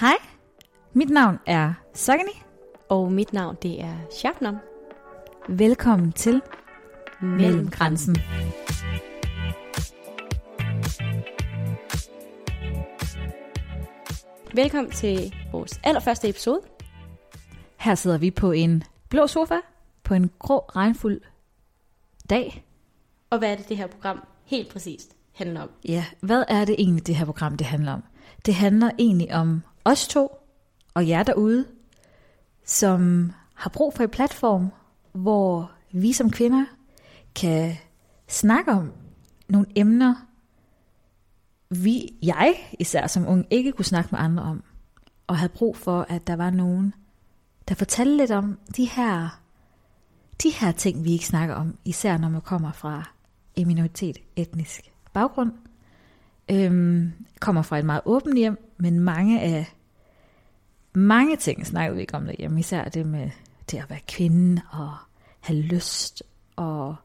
Hej, mit navn er Zagani. Og mit navn det er Shabnam. Velkommen til Mellemgrænsen. Velkommen til vores allerførste episode. Her sidder vi på en blå sofa, på en grå, regnfuld dag. Og hvad er det her program helt præcist handler om? Ja, hvad er det egentlig det her program det handler om? Det handler egentlig om os to og jer derude, som har brug for en platform, hvor vi som kvinder kan snakke om nogle emner, jeg især som unge ikke kunne snakke med andre om, og havde brug for, at der var nogen, der fortalte lidt om de her ting, vi ikke snakker om, især når man kommer fra en minoritet etnisk baggrund. Kommer fra et meget åbent hjem, men mange ting snakker vi ikke om derhjemme, især det med det at være kvinde og have lyst og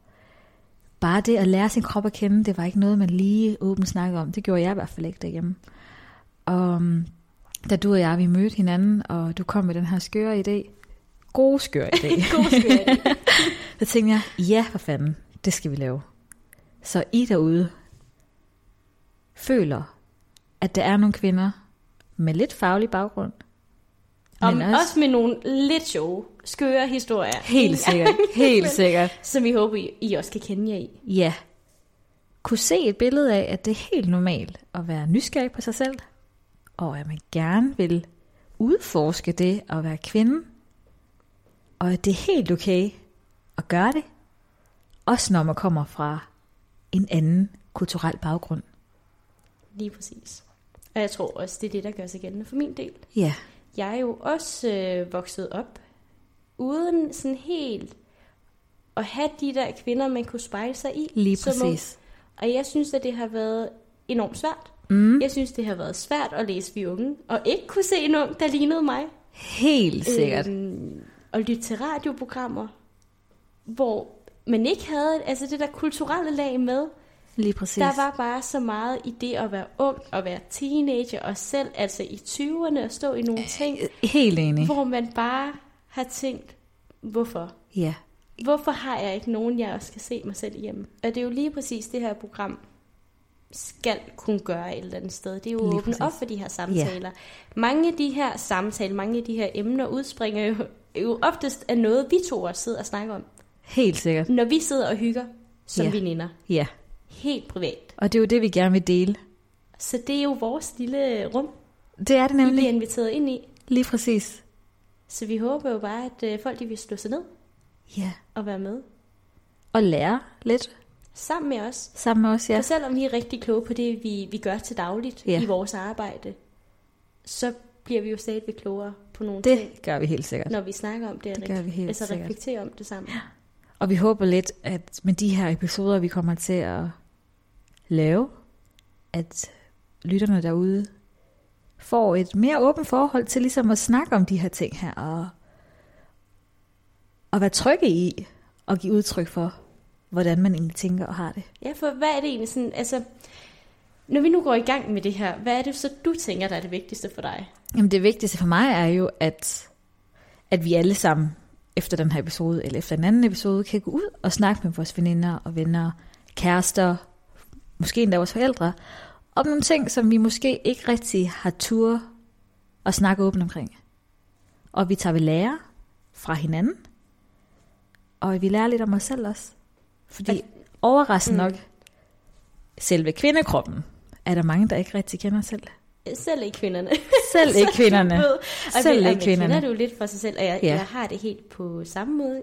bare det at lære sin krop at kende, det var ikke noget, man lige åbent snakkede om. Det gjorde jeg i hvert fald ikke derhjemme. Og da du og jeg, vi mødte hinanden, og du kom med den her skøre idé. God skøre idé. God skøre idé. Så tænkte jeg, ja for fanden, det skal vi lave. Så I derude føler, at der er nogle kvinder med lidt faglig baggrund. Men også med nogle lidt sjove, skøre historier. Helt sikkert, helt sikkert. Som vi håber, I også kan kende jer i. Ja. Kunne se et billede af, at det er helt normalt at være nysgerrig på sig selv, og at man gerne vil udforske det at være kvinde, og at det er helt okay at gøre det, også når man kommer fra en anden kulturel baggrund. Lige præcis. Og jeg tror også, det er det, der gør sig gældende for min del. Ja. Jeg er jo også vokset op, uden sådan helt at have de der kvinder, man kunne spejle sig i. Lige præcis. Og jeg synes, at det har været enormt svært. Mm. Jeg synes, det har været svært at læse Vi Unge, og ikke kunne se en ung, der lignede mig. Helt sikkert. Og lytte til radioprogrammer, hvor man ikke havde altså det der kulturelle lag med. Lige præcis. Der var bare så meget i det at være ung, at være teenager, og selv altså i 20'erne at stå i nogle ting. Helt enig. Hvor man bare har tænkt, hvorfor? Ja. Hvorfor har jeg ikke nogen, jeg også skal se mig selv hjemme? Og det er jo lige præcis det her program skal kunne gøre et eller andet sted. Det er jo åbent op for de her samtaler. Ja. Mange af de her samtaler, mange af de her emner udspringer jo oftest af noget, vi to også sidder og snakker om. Helt sikkert. Når vi sidder og hygger som veninder. Ja. Helt privat. Og det er jo det, vi gerne vil dele. Så det er jo vores lille rum. Det er det nemlig. Vi bliver inviteret ind i. Lige præcis. Så vi håber jo bare, at folk de vil slå sig ned. Ja. Og være med. Og lære lidt. Sammen med os. Sammen med os, ja. For selvom vi er rigtig kloge på det, vi gør til dagligt i vores arbejde, så bliver vi jo stadigvæk klogere på nogle ting. Det gør vi helt sikkert. Når vi snakker om det, altså reflekterer om det sammen. Ja. Og vi håber lidt, at med de her episoder, vi kommer til at lave, at lytterne derude får et mere åbent forhold til ligesom at snakke om de her ting her, og være trygge i og give udtryk for, hvordan man egentlig tænker og har det. Ja, for hvad er det egentlig sådan, altså, når vi nu går i gang med det her, hvad er det så, du tænker, der er det vigtigste for dig? Jamen det vigtigste for mig er jo, at vi alle sammen efter den her episode, eller efter en anden episode, kan gå ud og snakke med vores veninder og venner, kærester, måske endda vores forældre, om nogle ting, som vi måske ikke rigtig har tur at snakke åbent omkring. Og vi tager ved lære fra hinanden, og vi lærer lidt om os selv også. Fordi overraskende nok, selve kvindekroppen, er der mange, der ikke rigtig kender selv. Selv ikke kvinderne. Selv ikke kvinderne. Selv ikke kvinderne. Kvinder det jo lidt for sig selv, og jeg har det helt på samme måde.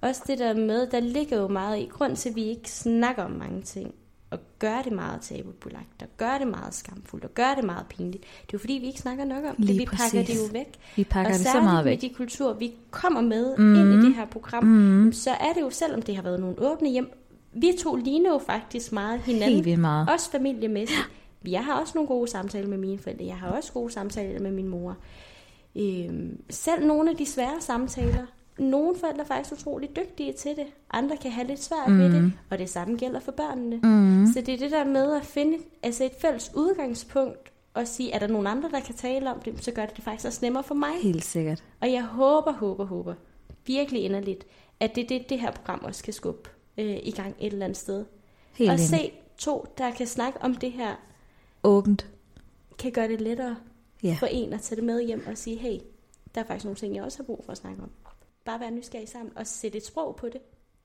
Også det der med, der ligger jo meget i grund til, at vi ikke snakker om mange ting, og gør det meget tabubelagt, og gør det meget skamfuldt, og gør det meget pinligt. Det er jo fordi, vi ikke snakker nok om det. Lige vi præcis. Pakker det jo væk. Vi pakker det så meget væk. Og særligt med de kulturer, vi kommer med ind i det her program, så er det jo, selvom det har været nogle åbne hjem, vi to ligner jo faktisk meget hinanden. Helt vildt meget. Også familiemæssigt. Jeg har også nogle gode samtaler med mine forældre. Jeg har også gode samtaler med min mor. Selv nogle af de svære samtaler. Nogle forældre er faktisk utroligt dygtige til det. Andre kan have lidt svært ved det. Og det samme gælder for børnene. Så det er det der med at finde altså et fælles udgangspunkt. også sige, er der nogen andre, der kan tale om det, så gør det det faktisk også nemmere for mig. Helt sikkert. Og jeg håber virkelig inderligt, at det er det her program også kan skubbe i gang et eller andet sted. Helt og se to, der kan snakke om det her åbent, kan gøre det lettere for en at tage det med hjem og sige, hey, der er faktisk nogle ting, jeg også har brug for at snakke om. Bare være nysgerrig sammen og sætte et sprog på det.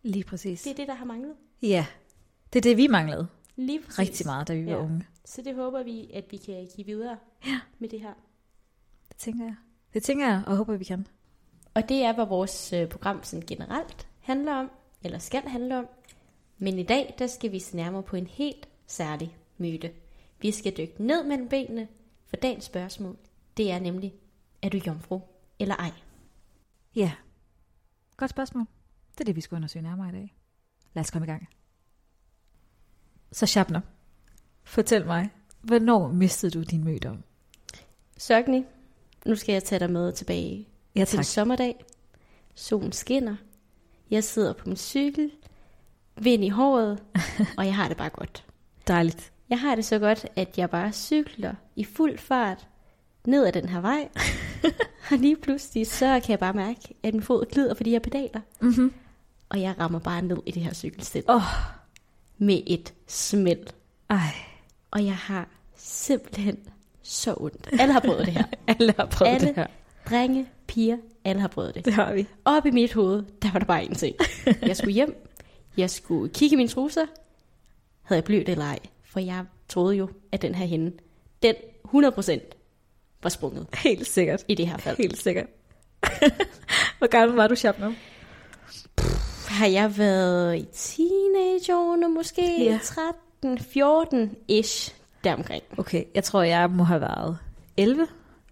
Lige præcis. Det er det, der har manglet. Ja, det er det, vi manglede. Lige præcis. Rigtig meget, da vi var unge. Så det håber vi, at vi kan give videre med det her. Det tænker jeg. Det tænker jeg, og håber, vi kan. Og det er, hvad vores program sådan generelt handler om, eller skal handle om. Men i dag, der skal vi se nærmere på en helt særlig myte. Vi skal dykke ned mellem benene, for dagens spørgsmål, det er nemlig, er du jomfru eller ej? Ja, godt spørgsmål. Det er det, vi skal undersøge nærmere i dag. Lad os komme i gang. Så Shabnam, fortæl mig, hvornår mistede du din mødom? Sørgende. Nu skal jeg tage dig med tilbage til en sommerdag. Solen skinner. Jeg sidder på min cykel. Vind i håret. Og jeg har det bare godt. Dejligt. Jeg har det så godt, at jeg bare cykler i fuld fart ned ad den her vej. Og lige pludselig, så kan jeg bare mærke, at min fod glider for de her pedaler. Mm-hmm. Og jeg rammer bare ned i det her cykelstil. Med et smæld. Ej. Og jeg har simpelthen så ondt. Alle har prøvet det her. Alle drenge, piger, alle har prøvet det. Det har vi. Op i mit hoved, der var der bare en ting. Jeg skulle hjem. Jeg skulle kigge i mine trusser. Havde jeg blødt eller ej? For jeg troede jo, at den her hende, den 100% var sprunget. Helt sikkert. I det her fald. Helt sikkert. Hvor gammel var du, Shabnam? Har jeg været i teenageårene måske? Ja. 13-14-ish deromkring. Okay, jeg tror, jeg må have været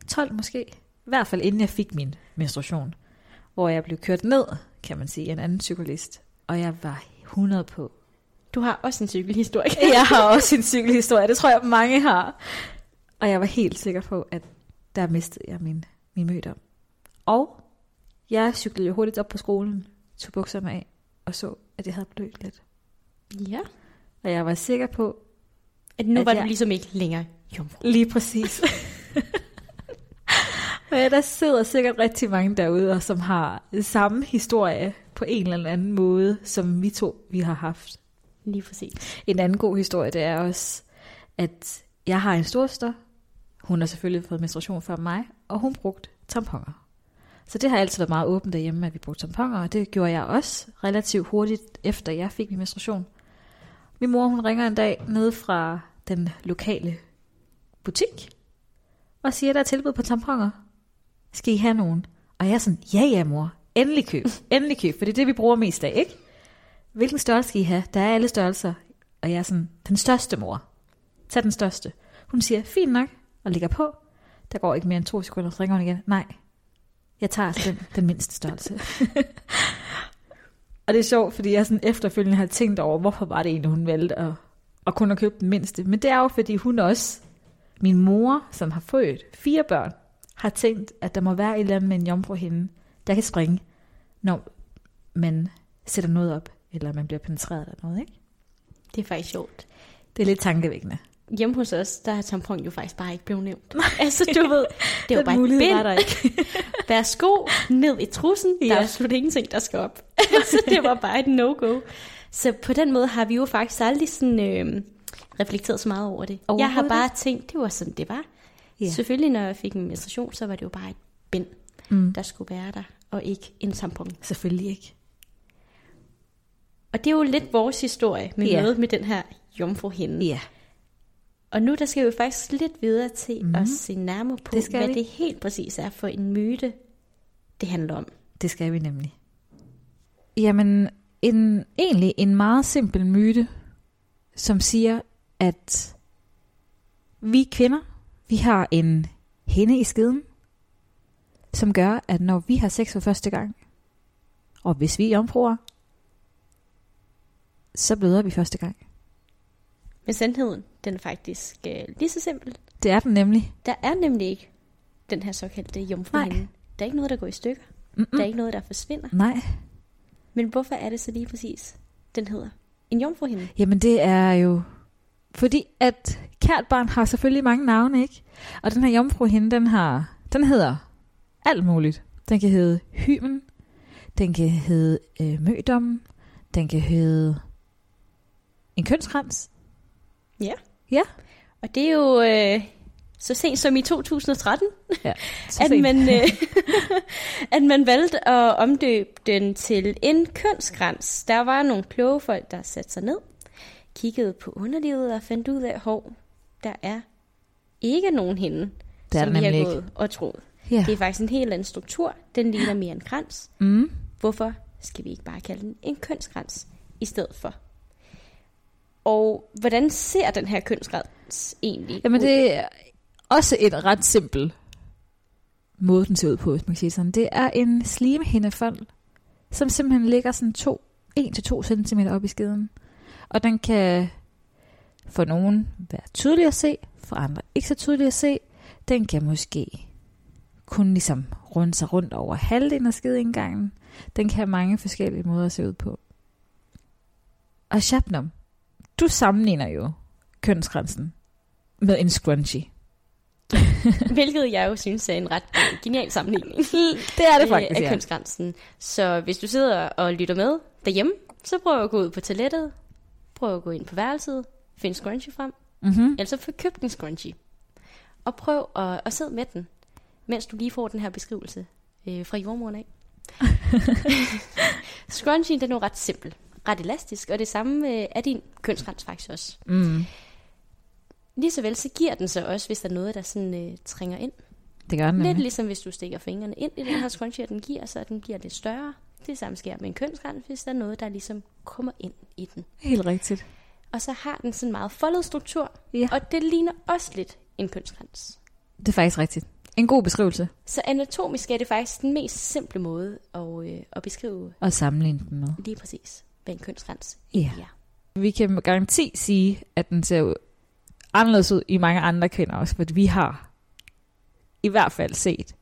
11-12 måske. I hvert fald inden jeg fik min menstruation. Hvor jeg blev kørt ned, kan man sige, en anden cyklist. Og jeg var 100 på. Du har også en cykelhistorie. Jeg har også en cykelhistorie, det tror jeg mange har. Og jeg var helt sikker på, at der mistede jeg min mødom. Og jeg cyklede jo hurtigt op på skolen, tog bukserne af og så, at jeg havde blødt lidt. Ja. Og jeg var sikker på, at nu var du ligesom ikke længere jomfru. Lige præcis. Og der sidder sikkert rigtig mange derude, som har samme historie på en eller anden måde, som vi to har haft. Lige præcis. En anden god historie, det er også, at jeg har en storsøster. Hun har selvfølgelig fået menstruation før mig, og hun brugte tamponer. Så det har altid været meget åbent derhjemme, at vi brugte tamponer, og det gjorde jeg også relativt hurtigt, efter jeg fik min menstruation. Min mor, hun ringer en dag ned fra den lokale butik, og siger, der er tilbud på tamponer. Skal I have nogen? Og jeg er sådan, ja mor, endelig køb, for det er det, vi bruger mest af, ikke? Hvilken størrelse skal I have? Der er alle størrelser. Og jeg er sådan, den største, mor. Tag den største. Hun siger, fint nok, og ligger på. Der går ikke mere end 2 sekunder, så ringer hun igen. Nej, jeg tager altså den mindste størrelse. Og det er sjovt, fordi jeg sådan efterfølgende har tænkt over, hvorfor var det egentlig, hun valgte at kun at købe den mindste. Men det er jo, fordi hun også, min mor, som har født 4 børn, har tænkt, at der må være et eller andet med en jomfru hende, der kan springe, når man sætter noget op, eller man bliver penetreret eller noget, ikke? Det er faktisk sjovt. Det er lidt tankevækkende. Hjemme hos os, der er tampon jo faktisk bare ikke blevet nævnt. Altså, du ved, det var bare et bind. Værsgo, ned i trussen, der er absolut ingenting, der skal op. Så det var bare et no-go. Så på den måde har vi jo faktisk aldrig sådan, reflekteret så meget over det. Jeg har bare tænkt, det var sådan, det var. Yeah. Selvfølgelig, når jeg fik en menstruation, så var det jo bare et bind, der skulle være der, og ikke en tampon. Selvfølgelig ikke. Og det er jo lidt vores historie med noget med den her jomfruhinde. Yeah. Og nu der skal vi faktisk lidt videre til at se nærmere på, hvad det helt præcis er for en myte, det handler om. Det skal vi nemlig. Jamen, egentlig en meget simpel myte, som siger, at vi kvinder, vi har en hinde i skeden, som gør, at når vi har sex for første gang, og hvis vi jomfruer, så bløder vi første gang. Men sandheden, den er faktisk lige så simpel. Det er den nemlig. Der er nemlig ikke den her såkaldte jomfruhinde. Der er ikke noget, der går i stykker. Mm-mm. Der er ikke noget, der forsvinder. Nej. Men hvorfor er det så lige præcis, den hedder en jomfruhinde? Jamen det er jo Fordi at kært barn har selvfølgelig mange navne, ikke? Og den her jomfruhinde, den hedder alt muligt. Den kan hedde hymen, den kan hedde mødommen, den kan hedde en kønskrans. Ja. Ja. Og det er jo så sent som i 2013, ja, at man valgte at omdøbe den til en kønskrans. Der var nogle kloge folk, der satte sig ned, kiggede på underlivet og fandt ud af, hov, der er ikke nogen hende, som vi har gået og troet. Ja. Det er faktisk en helt anden struktur. Den ligner mere en krans. Mm. Hvorfor skal vi ikke bare kalde den en kønskrans i stedet for? Og hvordan ser den her kønskrans egentlig? Jamen det er også et ret simpel måde, den ser ud på, hvis man kan sige sådan. Det er en slimhindefold, som simpelthen ligger sådan 1-2 cm op i skeden. Og den kan for nogen være tydelig at se, for andre ikke så tydelig at se. Den kan måske kun ligesom runde sig rundt over halvdelen af skedeindgangen. Den kan have mange forskellige måder at se ud på. Og Shabnam, du sammenligner jo kønsgrænsen med en scrunchie. Hvilket jeg jo synes er en ret genial sammenligning. Det er det faktisk, af kønsgrænsen. Så hvis du sidder og lytter med derhjemme, så prøv at gå ud på toilettet, prøv at gå ind på værelset, find scrunchie frem, eller så køb en scrunchie, og prøv at sidde med den, mens du lige får den her beskrivelse fra jordmoren af. Scrunchie, den er jo ret simpel, ret elastisk, og det samme er din kønskrans faktisk også. Mm. Lige så vel, så giver den så også, hvis der er noget, der sådan trænger ind. Det gør den. Lidt ligesom hvis du stikker fingrene ind i den her scrunchie, og den giver, så den bliver lidt større. Det samme sker med en kønskrans, hvis der er noget, der ligesom kommer ind i den. Helt rigtigt. Og så har den sådan en meget foldet struktur, ja, og det ligner også lidt en kønskrans. Det er faktisk rigtigt. En god beskrivelse. Så anatomisk er det faktisk den mest simple måde at beskrive. Og sammenligne den med. Lige præcis, hvad en kønskrans er. Vi kan med garanti sige, at den ser ud anderledes ud i mange andre kvinder også, fordi vi har i hvert fald set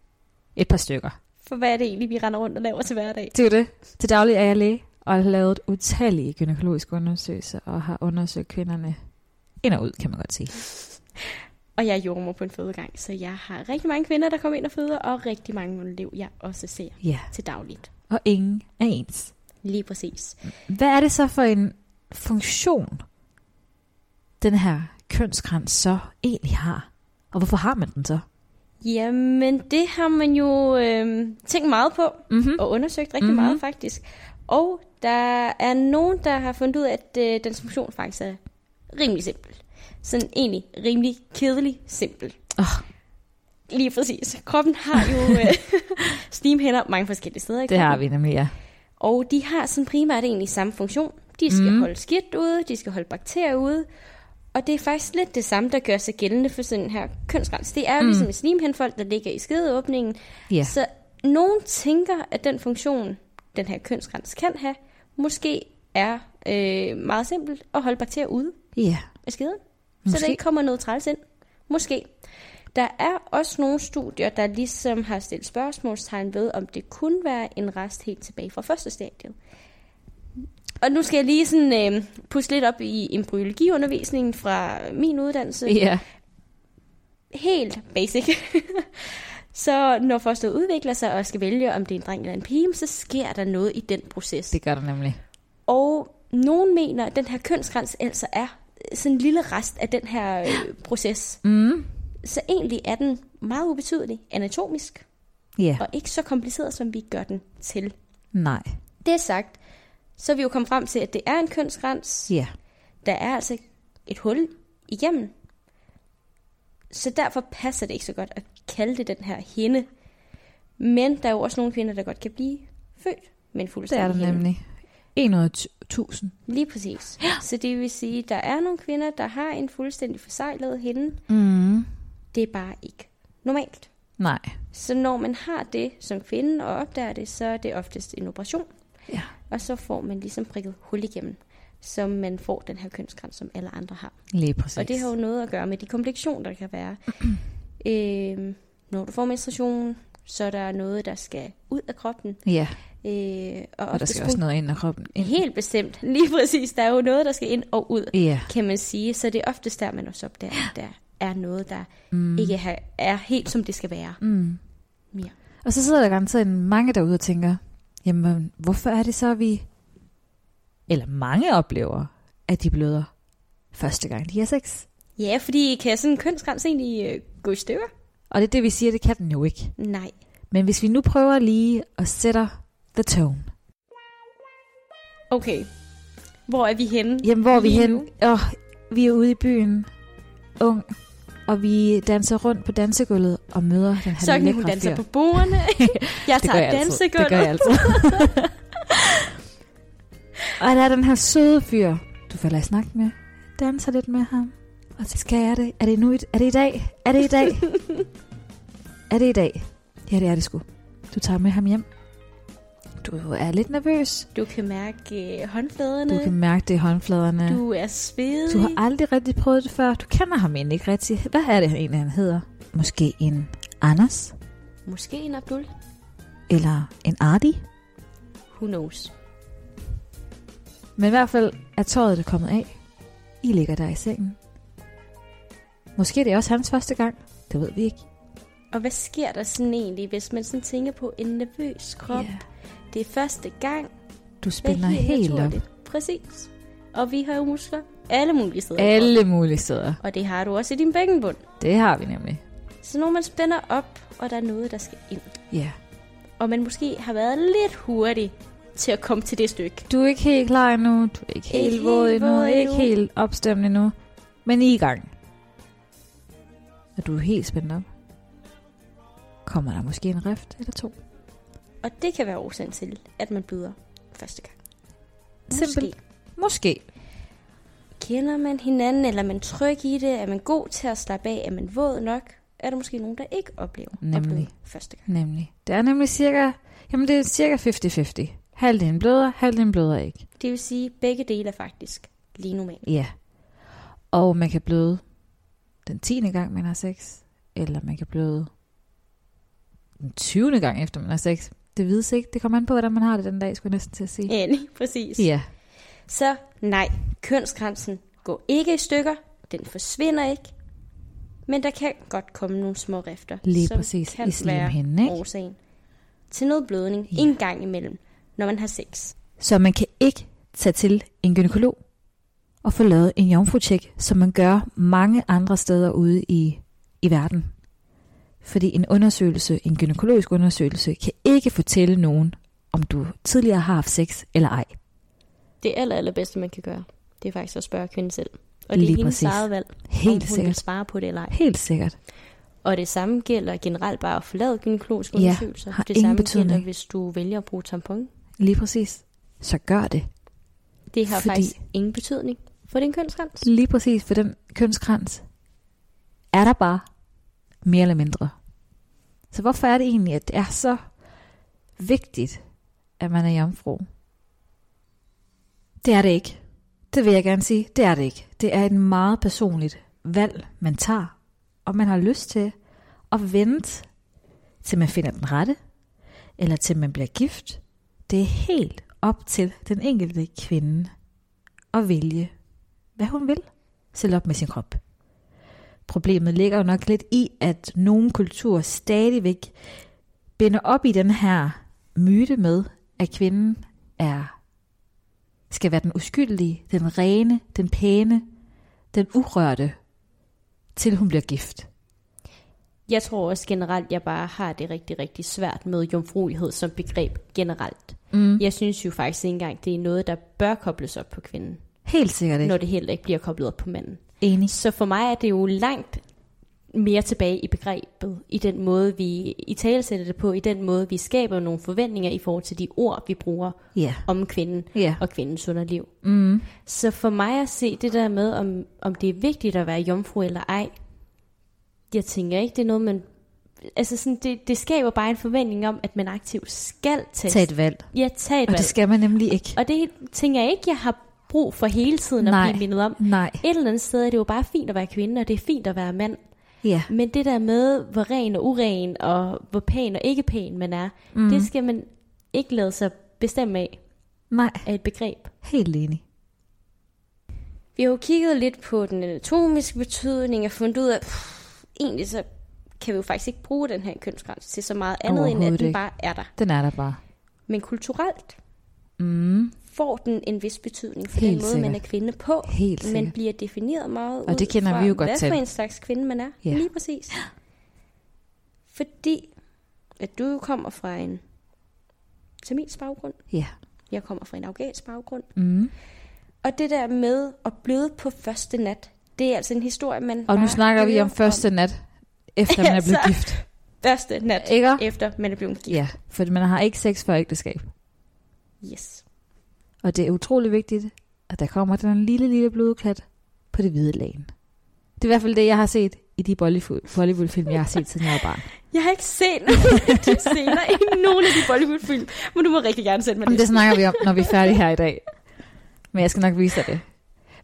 et par stykker. For hvad er det egentlig, vi render rundt og laver til hverdag? Det er det. Til daglig er jeg læge og har lavet utallige gynækologiske undersøgelser og har undersøgt kvinderne ind og ud, kan man godt sige. Og jeg er jordmor på en fødegang, så jeg har rigtig mange kvinder, der kommer ind og føder, og rigtig mange liv, jeg også ser til dagligt. Og ingen er ens. Lige præcis. Hvad er det så for en funktion, den her kønskrans så egentlig har? Og hvorfor har man den så? Jamen, det har man jo tænkt meget på, og undersøgt rigtig meget faktisk. Og der er nogen, der har fundet ud af, at dens funktion faktisk er rimelig simpel. Sådan egentlig rimelig kedelig simpel. Lige præcis. Kroppen har jo slimhænder mange forskellige steder i kroppen. Det har vi nemlig, ja. Og de har sådan primært egentlig samme funktion. De skal holde skidt ude, de skal holde bakterier ude. Og det er faktisk lidt det samme, der gør sig gældende for sådan her kønskrans. Det er jo ligesom en slimhindfold, der ligger i skedeåbningen. Yeah. Så nogen tænker, at den funktion, den her kønskrans kan have, måske er meget simpelt at holde bakterier ude af skeden. Så der ikke kommer noget træls ind. Måske. Der er også nogle studier, der ligesom har stillet spørgsmålstegn ved, om det kunne være en rest helt tilbage fra første stadiet. Og nu skal jeg lige sådan pusse lidt op i embryologiundervisningen fra min uddannelse. Yeah. Helt basic. Så når fosteret udvikler sig og skal vælge, om det er en dreng eller en pige, så sker der noget i den proces. Det gør der nemlig. Og nogen mener, at den her kønskrans altså er sådan en lille rest af den her proces. Mm. Så egentlig er den meget ubetydelig anatomisk. Og ikke så kompliceret, som vi gør den til. Nej. Det er sagt, så er vi jo kommet frem til, at det er en kønskrans. Ja. Der er altså et hul igennem. Så derfor passer det ikke så godt at kalde det den her hinde. Men der er jo også nogle kvinder, der godt kan blive født med en fuldstændig hinde. Det er der nemlig. 100.000. Lige præcis. Ja. Så det vil sige, at der er nogle kvinder, der har en fuldstændig forseglet hinde. Mm. Det er bare ikke normalt. Nej. Så når man har det som kvinde og opdager det, så er det oftest en operation. Ja. Og så får man ligesom prikket hul igennem, som man får den her kønskrans, som alle andre har. Lige præcis. Og det har jo noget at gøre med de komplikationer, der kan være. Når du får menstruation, så er der noget, der skal ud af kroppen. Ja. Og der skal også noget ind af kroppen. Helt bestemt. Lige præcis. Der er jo noget, der skal ind og ud, kan man sige. Så det er oftest der, man også opdager, at der er noget, der ikke er helt, som det skal være. Ja. Og så sidder der garanteret mange derude og tænker, jamen, hvorfor er det så, vi... Eller mange oplever, at de bløder første gang, de har sex. Ja, fordi kan sådan en kønskrans egentlig gå i stykker? Og det er det, vi siger, det kan den jo ikke. Nej. Men hvis vi nu prøver lige at sætte the tone. Okay. Hvor er vi henne? Jamen, hvor er vi henne? Vi er ude i byen. Ung. Og vi danser rundt på dansegulvet og møder den her lækre fyr. Hun danser på bordene. Jeg tager dansegulvet. Det gør jeg altid. Og der er den her søde fyr, du falder i snak med. Danser lidt med ham. Og så skal jeg det. Er det nu? Er det i dag? Er det i dag? Er det i dag? Ja, det er det sgu. Du tager med ham hjem. Du er lidt nervøs. Du kan mærke håndfladerne. Du kan mærke det i håndfladerne. Du er svedig. Du har aldrig rigtig prøvet det før. Du kender ham egentlig ikke rigtig. Hvad er det egentlig, han hedder? Måske en Anders? Måske en Abdul? Eller en Ardi? Who knows? Men i hvert fald er tøjet der kommet af. I ligger der i sengen. Måske det er også hans første gang. Det ved vi ikke. Og hvad sker der sådan egentlig, hvis man sådan tænker på en nervøs krop? Yeah. Det er første gang. Du spænder helt op. Præcis. Og vi har jo muskler. Alle mulige steder. Alle mulige steder. Og det har du også i din bækkenbund. Det har vi nemlig. Så når man spænder op, og der er noget, der skal ind. Ja. Yeah. Og man måske har været lidt hurtig til at komme til det stykke. Du er ikke helt klar endnu. Du er ikke helt våd endnu. Ikke helt opstemt endnu. Men I er i gang. Og du er helt spændt op. Kommer der måske en rift eller to? Og det kan være årsagen til, at man bløder første gang. Simpelt. Måske. Kender man hinanden, eller er man tryg i det? Er man god til at slappe af? Er man våd nok? Er der måske nogen, der ikke oplever at bløde første gang? Nemlig. Det er nemlig cirka, jamen det er cirka 50-50. Halvdelen bløder, halvdelen bløder ikke. Det vil sige, at begge dele er faktisk lige normalt. Ja. Og man kan bløde den 10. gang, man har sex. Eller man kan bløde den 20. gang, efter man har sex. Det vides ikke. Det kommer an på, hvordan man har det den dag, skulle jeg næsten til at sige. Endelig, præcis. Ja. Så nej, kønsgrænsen går ikke i stykker. Den forsvinder ikke. Men der kan godt komme nogle små rifter. Lige som præcis. Kan være årsagen til noget blødning en gang imellem, når man har sex. Så man kan ikke tage til en gynekolog og få lavet en jomfrutjek, som man gør mange andre steder ude i verden. Fordi en undersøgelse, en gynækologisk undersøgelse, kan ikke fortælle nogen, om du tidligere har haft sex eller ej. Det allerbedste, man kan gøre, det er faktisk at spørge kvinden selv. Og det er hendes eget valg, om hun vil svare på det eller ej. Helt sikkert. Og det samme gælder generelt bare at forlade gynækologiske undersøgelser. Har det samme betydning. Gælder, hvis du vælger at bruge tampon. Lige præcis. Så gør det. Det har faktisk ingen betydning for din kønskrans. Lige præcis, for den kønskrans er der bare mere eller mindre. Så hvorfor er det egentlig, at det er så vigtigt, at man er jomfru? Det er det ikke. Det vil jeg gerne sige. Det er det ikke. Det er et meget personligt valg, man tager, og man har lyst til at vente, til man finder den rette, eller til man bliver gift. Det er helt op til den enkelte kvinde at vælge, hvad hun vil, selv op med sin krop. Problemet ligger jo nok lidt i, at nogle kulturer stadigvæk binder op i den her myte med, at kvinden skal være den uskyldige, den rene, den pæne, den urørte, til hun bliver gift. Jeg tror også generelt, jeg bare har det rigtig, rigtig svært med jomfruelighed som begreb generelt. Jeg synes jo faktisk ikke engang, det er noget, der bør kobles op på kvinden. Helt sikkert ikke. Når det heller ikke bliver koblet op på manden. Enig. Så for mig er det jo langt mere tilbage i begrebet, i den måde, vi italesætter det på, i den måde, vi skaber nogle forventninger i forhold til de ord, vi bruger om kvinden og kvindens underliv. Så for mig at se det der med, om det er vigtigt at være jomfru eller ej, jeg tænker ikke, det er noget, man... Altså sådan, det skaber bare en forventning om, at man aktivt skal tage et valg. Ja, tage et valg. Og det skal man nemlig ikke. Og det tænker jeg ikke, jeg har brug for hele tiden at blive mindet om. Et eller andet sted er det jo bare fint at være kvinde, og det er fint at være mand. Yeah. Men det der med, hvor ren og uren, og hvor pæn og ikke pæn man er, det skal man ikke lade sig bestemme af. Nej. Af et begreb. Helt enig. Vi har jo kigget lidt på den anatomiske betydning og fundet ud af, egentlig så kan vi jo faktisk ikke bruge den her kønsgrænse til så meget andet, end at den bare er der. Den er der bare. Men kulturelt får den en vis betydning for den måde, man er kvinde på. Helt sikkert. Man bliver defineret meget og ud det kender fra, vi jo godt hvad til. For en slags kvinde man er. Ja. Lige præcis. Fordi at du jo kommer fra en tamilsk baggrund. Ja. Jeg kommer fra en afghansk baggrund. Mm. Og det der med at bløde på første nat, det er altså en historie, man og nu snakker vi om første nat, efter man er blevet gift. Første nat, ikke? Efter man er blevet gift. Ja, for man har ikke sex før ægteskab. Yes. Og det er utrolig vigtigt, at der kommer den lille bløde klat på det hvide lagen. Det er i hvert fald det, jeg har set i de Bollywood-film, jeg har set, siden jeg var barn. Jeg har ikke set de scener i nogen af de Bollywood-film, men du må rigtig gerne sende mig det. Det snakker vi om, når vi er færdige her i dag. Men jeg skal nok vise dig det.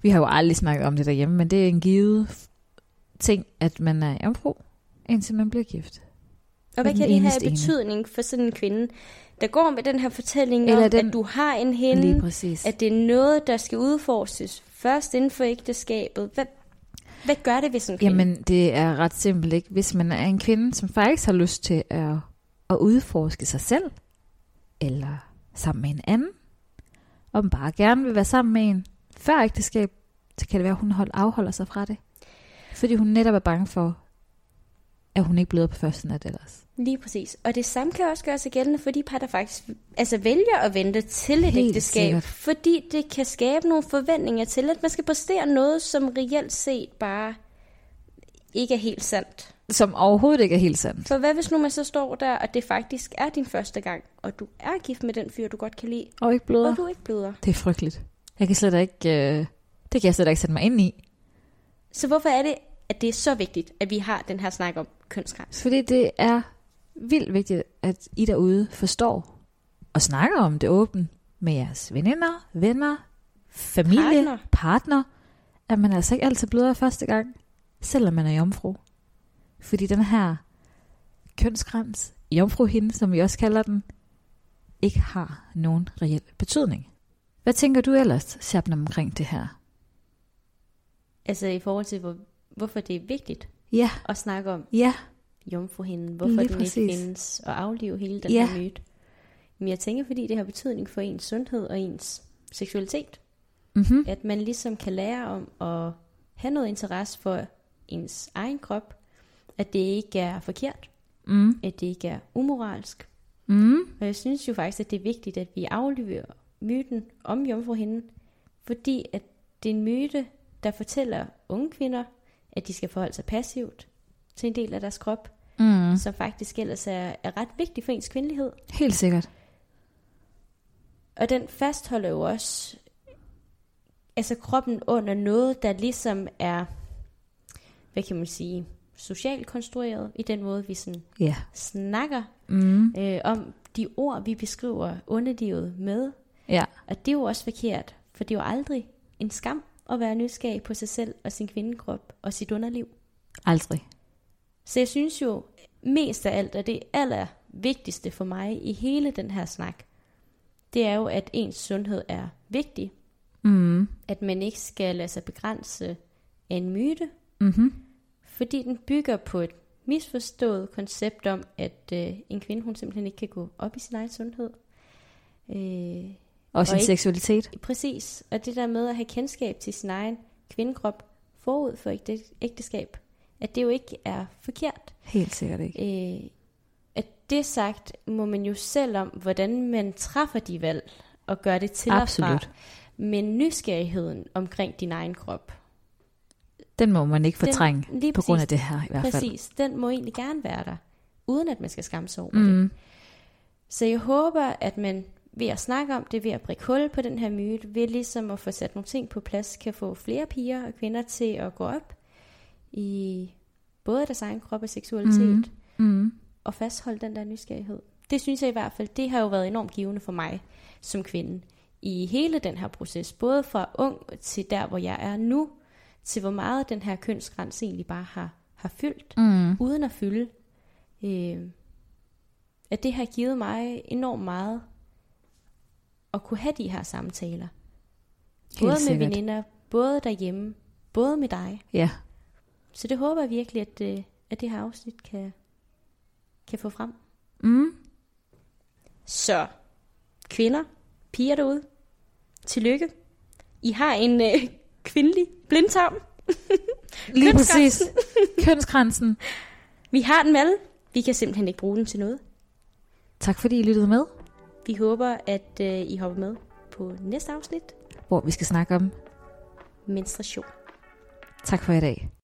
Vi har jo aldrig snakket om det derhjemme, men det er en givet ting, at man er jomfru, indtil man bliver gift. Og hvad kan det have betydning for sådan en kvinde, der går med den her fortælling eller om, den, at du har en hende, at det er noget, der skal udforskes først inden for ægteskabet? Hvad gør det ved sådan en kvinde? Jamen, det er ret simpelt, ikke? Hvis man er en kvinde, som faktisk har lyst til at udforske sig selv, eller sammen med en anden, og man bare gerne vil være sammen med en før ægteskab, så kan det være, at hun afholder sig fra det. Fordi hun netop er bange for, at hun ikke bløder på første nat ellers. Lige præcis. Og det samme kan også gøre sig gældende for de par, der faktisk vælger at vente til et ægteskab. Fordi det kan skabe nogle forventninger til, at man skal præstere noget, som reelt set bare ikke er helt sandt. Som overhovedet ikke er helt sandt. For hvad hvis nu man så står der, og det faktisk er din første gang, og du er gift med den fyr, du godt kan lide, og ikke bløder. Og du ikke bløder. Det er frygteligt. Det kan jeg slet ikke sætte mig ind i. Så hvorfor er det, at det er så vigtigt, at vi har den her snak om kønsgrænse? Fordi det er vildt vigtigt, at I derude forstår og snakker om det åbent med jeres veninder, venner, familie, partner, at man altså ikke altid bløder første gang, selvom man er jomfru. Fordi den her kønsgrænse, jomfruhinde, som vi også kalder den, ikke har nogen reel betydning. Hvad tænker du ellers, Shabnam, omkring det her? Altså i forhold til, hvorfor det er vigtigt at snakke om jomfruhinden, hvorfor den ikke findes, og aflive hele den her myte. Men jeg tænker, fordi det har betydning for ens sundhed og ens seksualitet. Mm-hmm. At man ligesom kan lære om at have noget interesse for ens egen krop, at det ikke er forkert, at det ikke er umoralsk. Mm. Og jeg synes jo faktisk, at det er vigtigt, at vi afliver myten om jomfruhinden, fordi at det er en myte, der fortæller unge kvinder, at de skal forholde sig passivt til en del af deres krop, som faktisk ellers er ret vigtig for ens kvindelighed. Helt sikkert. Og den fastholder jo også kroppen under noget, der ligesom er, hvad kan man sige, socialt konstrueret i den måde, vi sådan snakker om de ord, vi beskriver underlivet med. Ja. Og det er jo også forkert, for det er jo aldrig en skam at være nysgerrig på sig selv og sin kvindekrop og sit underliv. Aldrig. Så jeg synes jo mest af alt, og det allervigtigste for mig i hele den her snak, det er jo, at ens sundhed er vigtig. Mm. At man ikke skal lade sig begrænse af en myte, fordi den bygger på et misforstået koncept om, at en kvinde, hun simpelthen ikke kan gå op i sin egen sundhed. Og sin seksualitet. Præcis. Og det der med at have kendskab til sin egen kvindekrop forud for ægteskab, at det jo ikke er forkert. Helt sikkert ikke. At det sagt, må man jo selv om, hvordan man træffer de valg og gør det til og fra. Men nysgerrigheden omkring din egen krop, den må man ikke fortrænge på grund af det her i hvert fald. Præcis. Den må egentlig gerne være der, uden at man skal skamme sig over det. Så jeg håber, at man ved at snakke om det, ved at prikke hul på den her myte, ved ligesom at få sat nogle ting på plads, kan få flere piger og kvinder til at gå op i både deres egen krop og seksualitet, og fastholde den der nysgerrighed. Det synes jeg i hvert fald, det har jo været enormt givende for mig som kvinde, i hele den her proces, både fra ung til der, hvor jeg er nu, til hvor meget den her kønsgrænse egentlig bare har fyldt, uden at fylde. At det har givet mig enormt meget at kunne have de her samtaler. Både med veninder, både derhjemme, både med dig. Ja. Så det håber jeg virkelig, at det her afsnit kan få frem. Mm. Så kvinder, piger derude, tillykke. I har en kvindelig blindtarm. Lige præcis. Kønsgrænsen. Vi har den med. Vi kan simpelthen ikke bruge den til noget. Tak fordi I lyttede med. Vi håber, at I hopper med på næste afsnit, hvor vi skal snakke om menstruation. Tak for i dag.